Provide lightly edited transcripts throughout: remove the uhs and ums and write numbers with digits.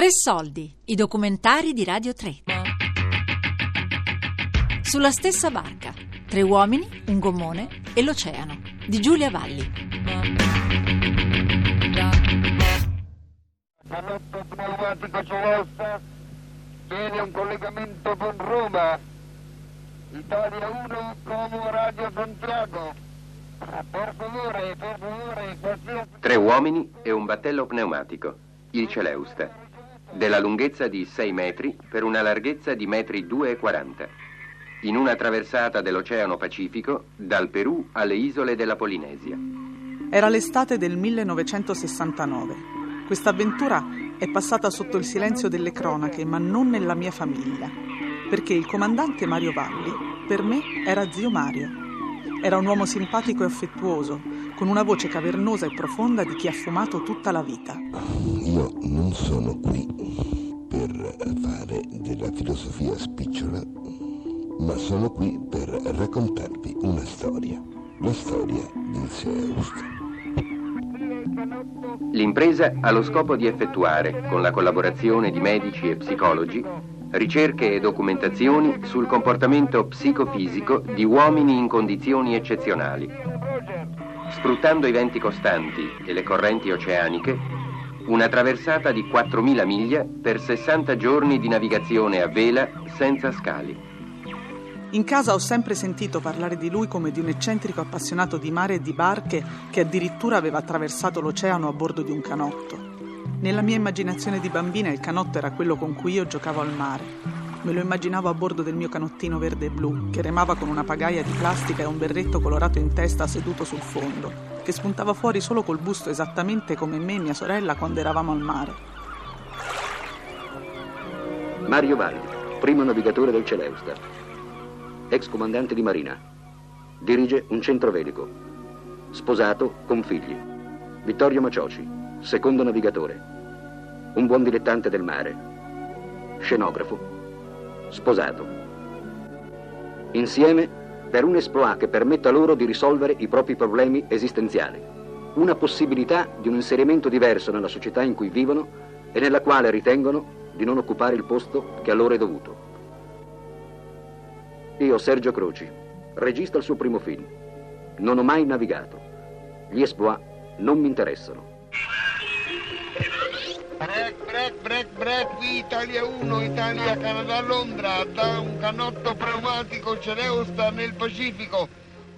Tre soldi, i documentari di Radio 3. Sulla stessa barca, tre uomini, un gommone e l'oceano, di Giulia Valli. Canotto subalquatico Celeusta tiene un collegamento con Roma. Italia 1, Como Radio Santiago. Per favore, qualsiasi... Tre uomini e un battello pneumatico, il Celeusta, della lunghezza di 6 metri per una larghezza di 2,40 metri, in una traversata dell'Oceano Pacifico dal Perù alle isole della Polinesia. Era l'estate del 1969. Questa avventura è passata sotto il silenzio delle cronache, ma non nella mia famiglia, perché il comandante Mario Valli per me era zio Mario. Era un uomo simpatico e affettuoso, con una voce cavernosa e profonda di chi ha fumato tutta la vita. Io non sono qui per fare della filosofia spicciola, ma sono qui per raccontarvi una storia, la storia del Celeusta. L'impresa ha lo scopo di effettuare, con la collaborazione di medici e psicologi, ricerche e documentazioni sul comportamento psicofisico di uomini in condizioni eccezionali. Sfruttando i venti costanti e le correnti oceaniche, una traversata di 4.000 miglia per 60 giorni di navigazione a vela senza scali. In casa ho sempre sentito parlare di lui come di un eccentrico appassionato di mare e di barche che addirittura aveva attraversato l'oceano a bordo di un canotto. Nella mia immaginazione di bambina il canotto era quello con cui io giocavo al mare. Me lo immaginavo a bordo del mio canottino verde e blu, che remava con una pagaia di plastica e un berretto colorato in testa seduto sul fondo, che spuntava fuori solo col busto esattamente come me e mia sorella quando eravamo al mare. Mario Valli, primo navigatore del Celeusta, ex comandante di Marina, dirige un centro velico, sposato con figli. Vittorio Macioci, secondo navigatore, un buon dilettante del mare, scenografo, sposato. Insieme per un exploit che permetta loro di risolvere i propri problemi esistenziali, una possibilità di un inserimento diverso nella società in cui vivono e nella quale ritengono di non occupare il posto che a loro è dovuto. Io, Sergio Croci, regista il suo primo film, non ho mai navigato, gli exploit non mi interessano. Break, qui Italia 1, Italia, Canada, Londra, da un canotto pneumatico Celeusta nel Pacifico.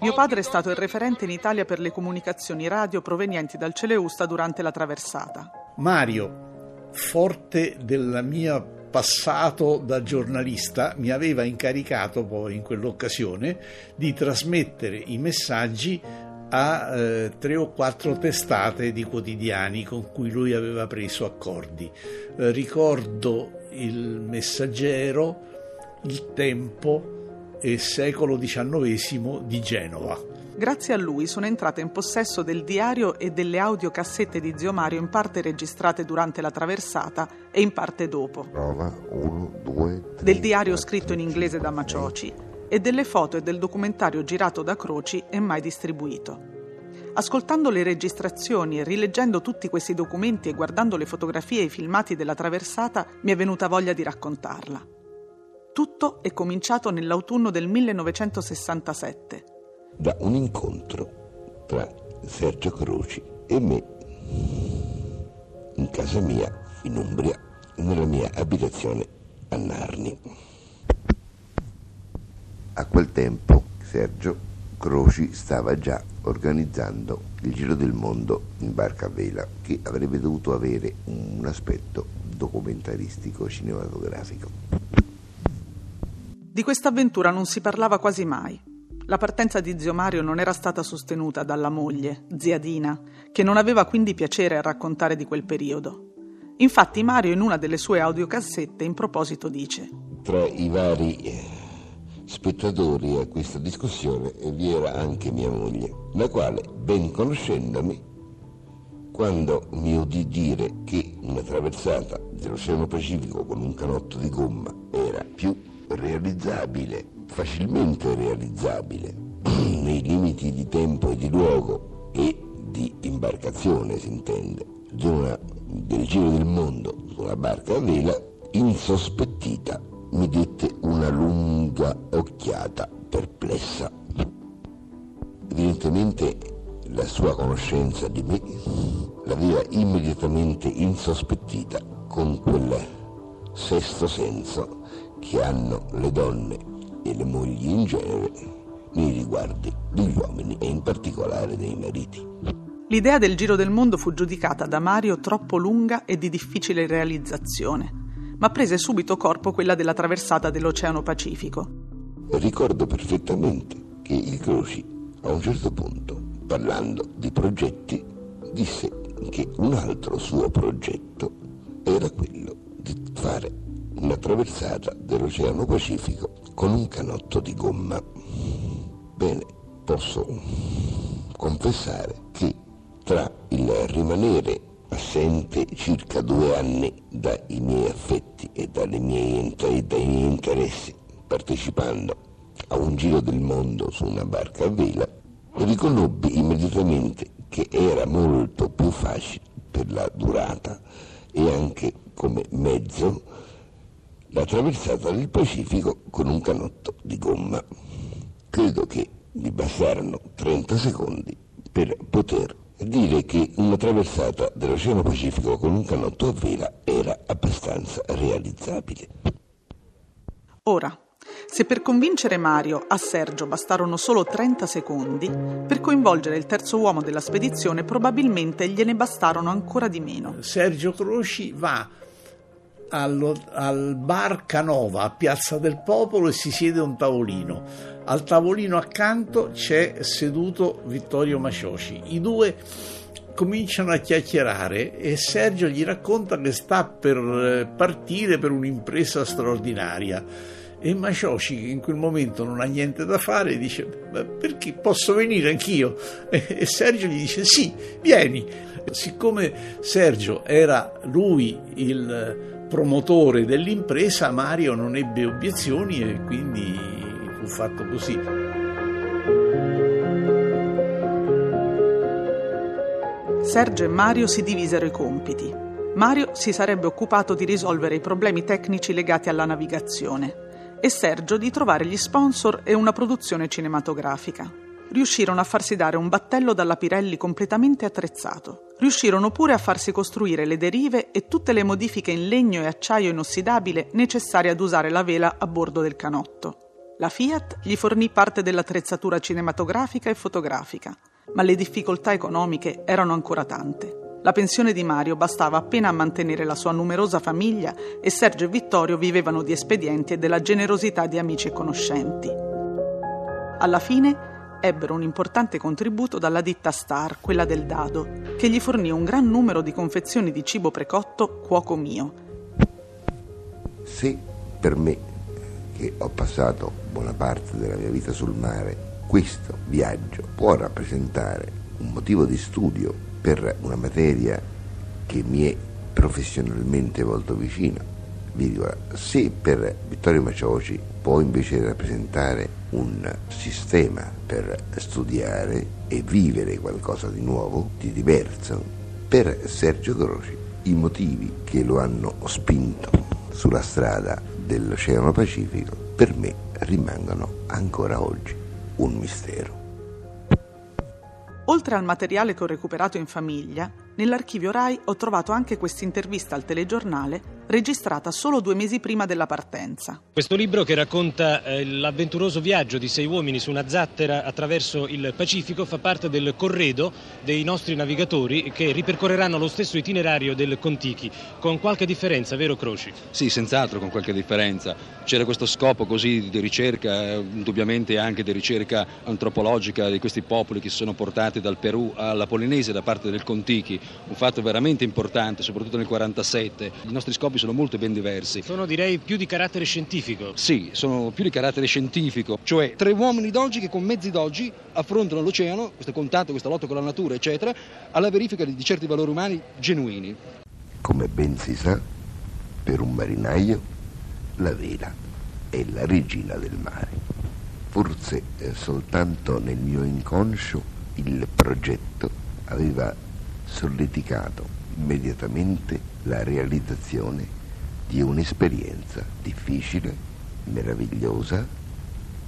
Mio padre è stato il referente in Italia per le comunicazioni radio provenienti dal Celeusta durante la traversata. Mario, forte del mio passato da giornalista, mi aveva incaricato poi in quell'occasione di trasmettere i messaggi a 3 o 4 testate di quotidiani con cui lui aveva preso accordi. Ricordo il Messaggero, il Tempo e Secolo XIX di Genova. Grazie a lui sono entrata in possesso del diario e delle audiocassette di zio Mario, in parte registrate durante la traversata e in parte dopo. Prova, 1, 2, 3, del diario 4, scritto 5, in inglese da Macioci, e delle foto e del documentario girato da Croci e mai distribuito. Ascoltando le registrazioni e rileggendo tutti questi documenti e guardando le fotografie e i filmati della traversata, mi è venuta voglia di raccontarla. Tutto è cominciato nell'autunno del 1967. Da un incontro tra Sergio Croci e me, in casa mia, in Umbria, nella mia abitazione a Narni. A quel tempo Sergio Croci stava già organizzando il giro del mondo in barca a vela, che avrebbe dovuto avere un aspetto documentaristico cinematografico. Di questa avventura non si parlava quasi mai. La partenza di zio Mario non era stata sostenuta dalla moglie, zia Dina, che non aveva quindi piacere a raccontare di quel periodo. Infatti Mario, in una delle sue audiocassette, in proposito dice: tra i vari spettatori a questa discussione vi era anche mia moglie, la quale, ben conoscendomi, quando mi udì dire che una traversata dell'Oceano Pacifico con un canotto di gomma era più realizzabile, facilmente realizzabile, nei limiti di tempo e di luogo e di imbarcazione, si intende, del giro del mondo su una barca a vela, insospettita, mi dette una lunga occhiata perplessa. Evidentemente la sua conoscenza di me l'aveva immediatamente insospettita con quel sesto senso che hanno le donne e le mogli in genere nei riguardi degli uomini e in particolare dei mariti. L'idea del giro del mondo fu giudicata da Mario troppo lunga e di difficile realizzazione, ma prese subito corpo quella della traversata dell'Oceano Pacifico. Ricordo perfettamente che il Croci, a un certo punto, parlando di progetti, disse che un altro suo progetto era quello di fare una traversata dell'Oceano Pacifico con un canotto di gomma. Bene, posso confessare che tra il rimanere assente circa 2 anni dai miei affetti e dai miei interessi, partecipando a un giro del mondo su una barca a vela, riconobbi immediatamente che era molto più facile per la durata e anche come mezzo la traversata del Pacifico con un canotto di gomma. Credo che mi bastarono 30 secondi per poter dire che una traversata dell'Oceano Pacifico con un canotto a vela era abbastanza realizzabile. Ora, se per convincere Mario a Sergio bastarono solo 30 secondi, per coinvolgere il terzo uomo della spedizione probabilmente gliene bastarono ancora di meno. Sergio Croci va al bar Canova a Piazza del Popolo e si siede a un tavolino. Al tavolino accanto c'è seduto Vittorio Macioci. I due cominciano a chiacchierare e Sergio gli racconta che sta per partire per un'impresa straordinaria e Macioci, che in quel momento non ha niente da fare, dice: perché posso venire anch'io? E Sergio gli dice: sì, vieni. Siccome Sergio era lui il promotore dell'impresa, Mario non ebbe obiezioni e quindi fu fatto così. Sergio e Mario si divisero i compiti. Mario si sarebbe occupato di risolvere i problemi tecnici legati alla navigazione e Sergio di trovare gli sponsor e una produzione cinematografica. Riuscirono a farsi dare un battello dalla Pirelli completamente attrezzato. Riuscirono pure a farsi costruire le derive e tutte le modifiche in legno e acciaio inossidabile necessarie ad usare la vela a bordo del canotto. La Fiat gli fornì parte dell'attrezzatura cinematografica e fotografica, ma le difficoltà economiche erano ancora tante. La pensione di Mario bastava appena a mantenere la sua numerosa famiglia e Sergio e Vittorio vivevano di espedienti e della generosità di amici e conoscenti. Alla fine ebbero un importante contributo dalla ditta Star, quella del Dado, che gli fornì un gran numero di confezioni di cibo precotto Cuoco Mio. Se per me, che ho passato buona parte della mia vita sul mare, questo viaggio può rappresentare un motivo di studio per una materia che mi è professionalmente molto vicina, virgola, se per Vittorio Macioci può invece rappresentare un sistema per studiare e vivere qualcosa di nuovo, di diverso, per Sergio Croci i motivi che lo hanno spinto sulla strada dell'Oceano Pacifico per me rimangono ancora oggi un mistero. Oltre al materiale che ho recuperato in famiglia, nell'archivio Rai ho trovato anche quest'intervista al telegiornale registrata solo 2 mesi prima della partenza. Questo libro che racconta l'avventuroso viaggio di 6 uomini su una zattera attraverso il Pacifico fa parte del corredo dei nostri navigatori che ripercorreranno lo stesso itinerario del Kon-Tiki, con qualche differenza, vero Croci? Sì, senz'altro con qualche differenza. C'era questo scopo così di ricerca, indubbiamente anche di ricerca antropologica di questi popoli che si sono portati dal Perù alla Polinesia da parte del Kon-Tiki. Un fatto veramente importante, soprattutto nel 1947. I nostri scopi sono molto ben diversi. Sono, direi, più di carattere scientifico. Sì, sono più di carattere scientifico, cioè 3 uomini d'oggi che con mezzi d'oggi affrontano l'oceano, questo contatto, questa lotta con la natura, eccetera, alla verifica di certi valori umani genuini. Come ben si sa, per un marinaio la vela è la regina del mare. Forse soltanto nel mio inconscio il progetto aveva solleticato immediatamente la realizzazione di un'esperienza difficile, meravigliosa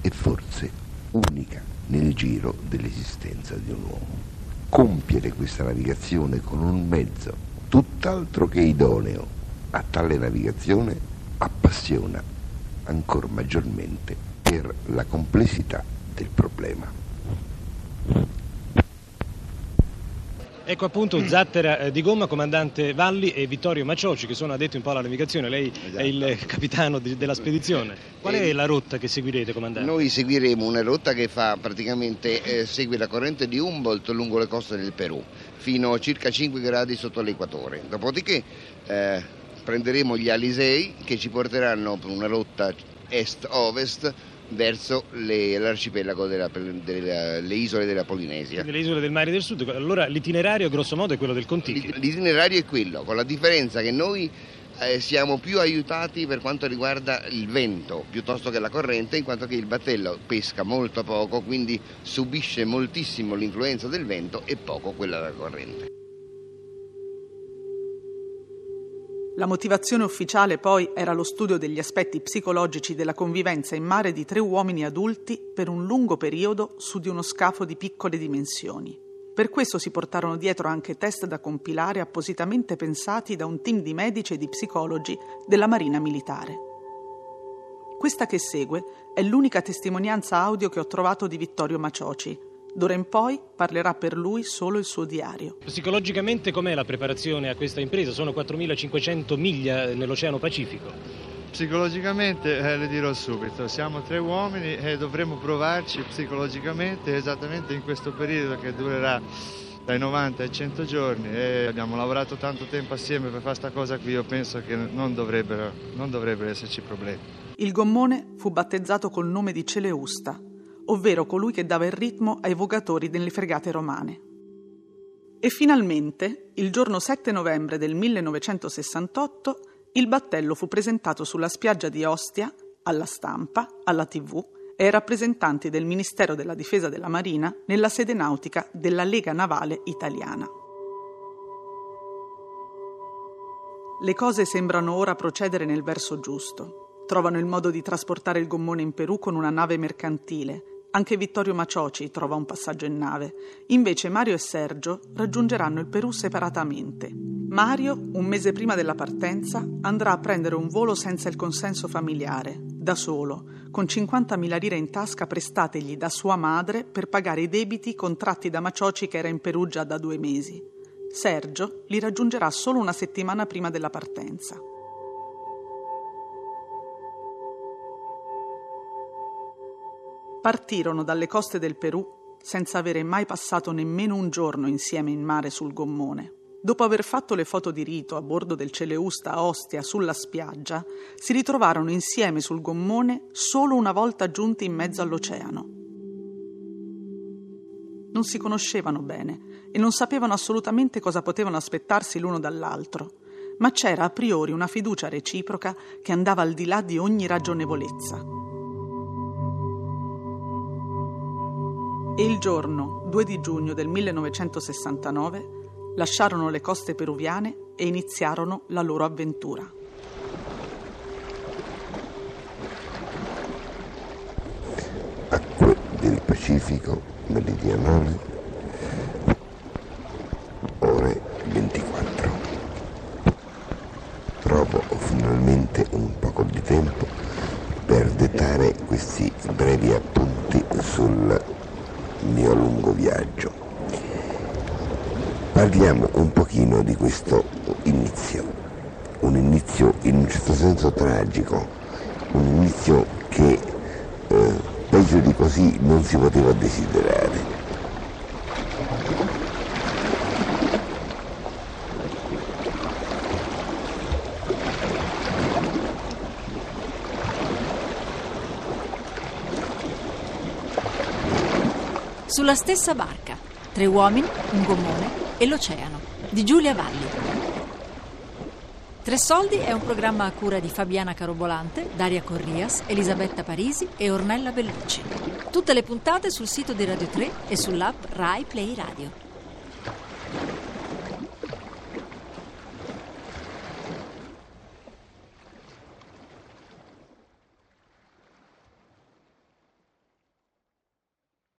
e forse unica nel giro dell'esistenza di un uomo. Compiere questa navigazione con un mezzo tutt'altro che idoneo a tale navigazione appassiona ancor maggiormente per la complessità del problema. Ecco appunto Zattera di Gomma, comandante Valli, e Vittorio Macioci, che sono addetti un po' alla navigazione. Lei esatto. È il capitano della spedizione. Qual è la rotta che seguirete, comandante? Noi seguiremo una rotta che fa praticamente segue la corrente di Humboldt lungo le coste del Perù fino a circa 5 gradi sotto l'equatore. Dopodiché prenderemo gli Alisei che ci porteranno per una rotta est-ovest verso l'arcipelago delle isole della Polinesia. Delle isole del Mare del Sud. Allora l'itinerario grosso modo è quello del Kon-Tiki. L'itinerario è quello, con la differenza che noi siamo più aiutati per quanto riguarda il vento piuttosto che la corrente, in quanto che il battello pesca molto poco, quindi subisce moltissimo l'influenza del vento e poco quella della corrente. La motivazione ufficiale poi era lo studio degli aspetti psicologici della convivenza in mare di 3 uomini adulti per un lungo periodo su di uno scafo di piccole dimensioni. Per questo si portarono dietro anche test da compilare appositamente pensati da un team di medici e di psicologi della Marina Militare. Questa che segue è l'unica testimonianza audio che ho trovato di Vittorio Macioci. D'ora in poi parlerà per lui solo il suo diario. Psicologicamente com'è la preparazione a questa impresa? Sono 4.500 miglia nell'Oceano Pacifico. Psicologicamente, le dirò subito, siamo 3 uomini e dovremo provarci psicologicamente esattamente in questo periodo che durerà dai 90 ai 100 giorni e abbiamo lavorato tanto tempo assieme per fare sta cosa qui, io penso che non dovrebbero esserci problemi. Il gommone fu battezzato col nome di Celeusta, ovvero colui che dava il ritmo ai vogatori delle fregate romane. E finalmente, il giorno 7 novembre del 1968, il battello fu presentato sulla spiaggia di Ostia, alla stampa, alla TV e ai rappresentanti del Ministero della Difesa della Marina nella sede nautica della Lega Navale Italiana. Le cose sembrano ora procedere nel verso giusto. Trovano il modo di trasportare il gommone in Perù con una nave mercantile. Anche Vittorio Macioci trova un passaggio in nave. Invece Mario e Sergio raggiungeranno il Perù separatamente. Mario, un mese prima della partenza, andrà a prendere un volo senza il consenso familiare, da solo, con 50.000 lire in tasca prestategli da sua madre per pagare i debiti contratti da Macioci che era in Perù già da 2 mesi. Sergio li raggiungerà solo una settimana prima della partenza. Partirono dalle coste del Perù senza avere mai passato nemmeno un giorno insieme in mare sul gommone. Dopo aver fatto le foto di rito a bordo del Celeusta a Ostia sulla spiaggia, si ritrovarono insieme sul gommone solo una volta giunti in mezzo all'oceano. Non si conoscevano bene e non sapevano assolutamente cosa potevano aspettarsi l'uno dall'altro, ma c'era a priori una fiducia reciproca che andava al di là di ogni ragionevolezza. E il giorno 2 di giugno del 1969 lasciarono le coste peruviane e iniziarono la loro avventura. Acque del Pacifico meridionale, ore 24. Trovo finalmente un poco di tempo per dettare questi brevi appunti sul mio lungo viaggio. Parliamo un pochino di questo inizio, un inizio in un certo senso tragico, un inizio che peggio di così non si poteva desiderare. Sulla stessa barca, 3 uomini, un gommone e l'oceano, di Giulia Valli. TRE SOLDI è un programma a cura di Fabiana Carobolante, Daria Corrias, Elisabetta Parisi e Ornella Bellucci. Tutte le puntate sul sito di Radio 3 e sull'app Rai Play Radio.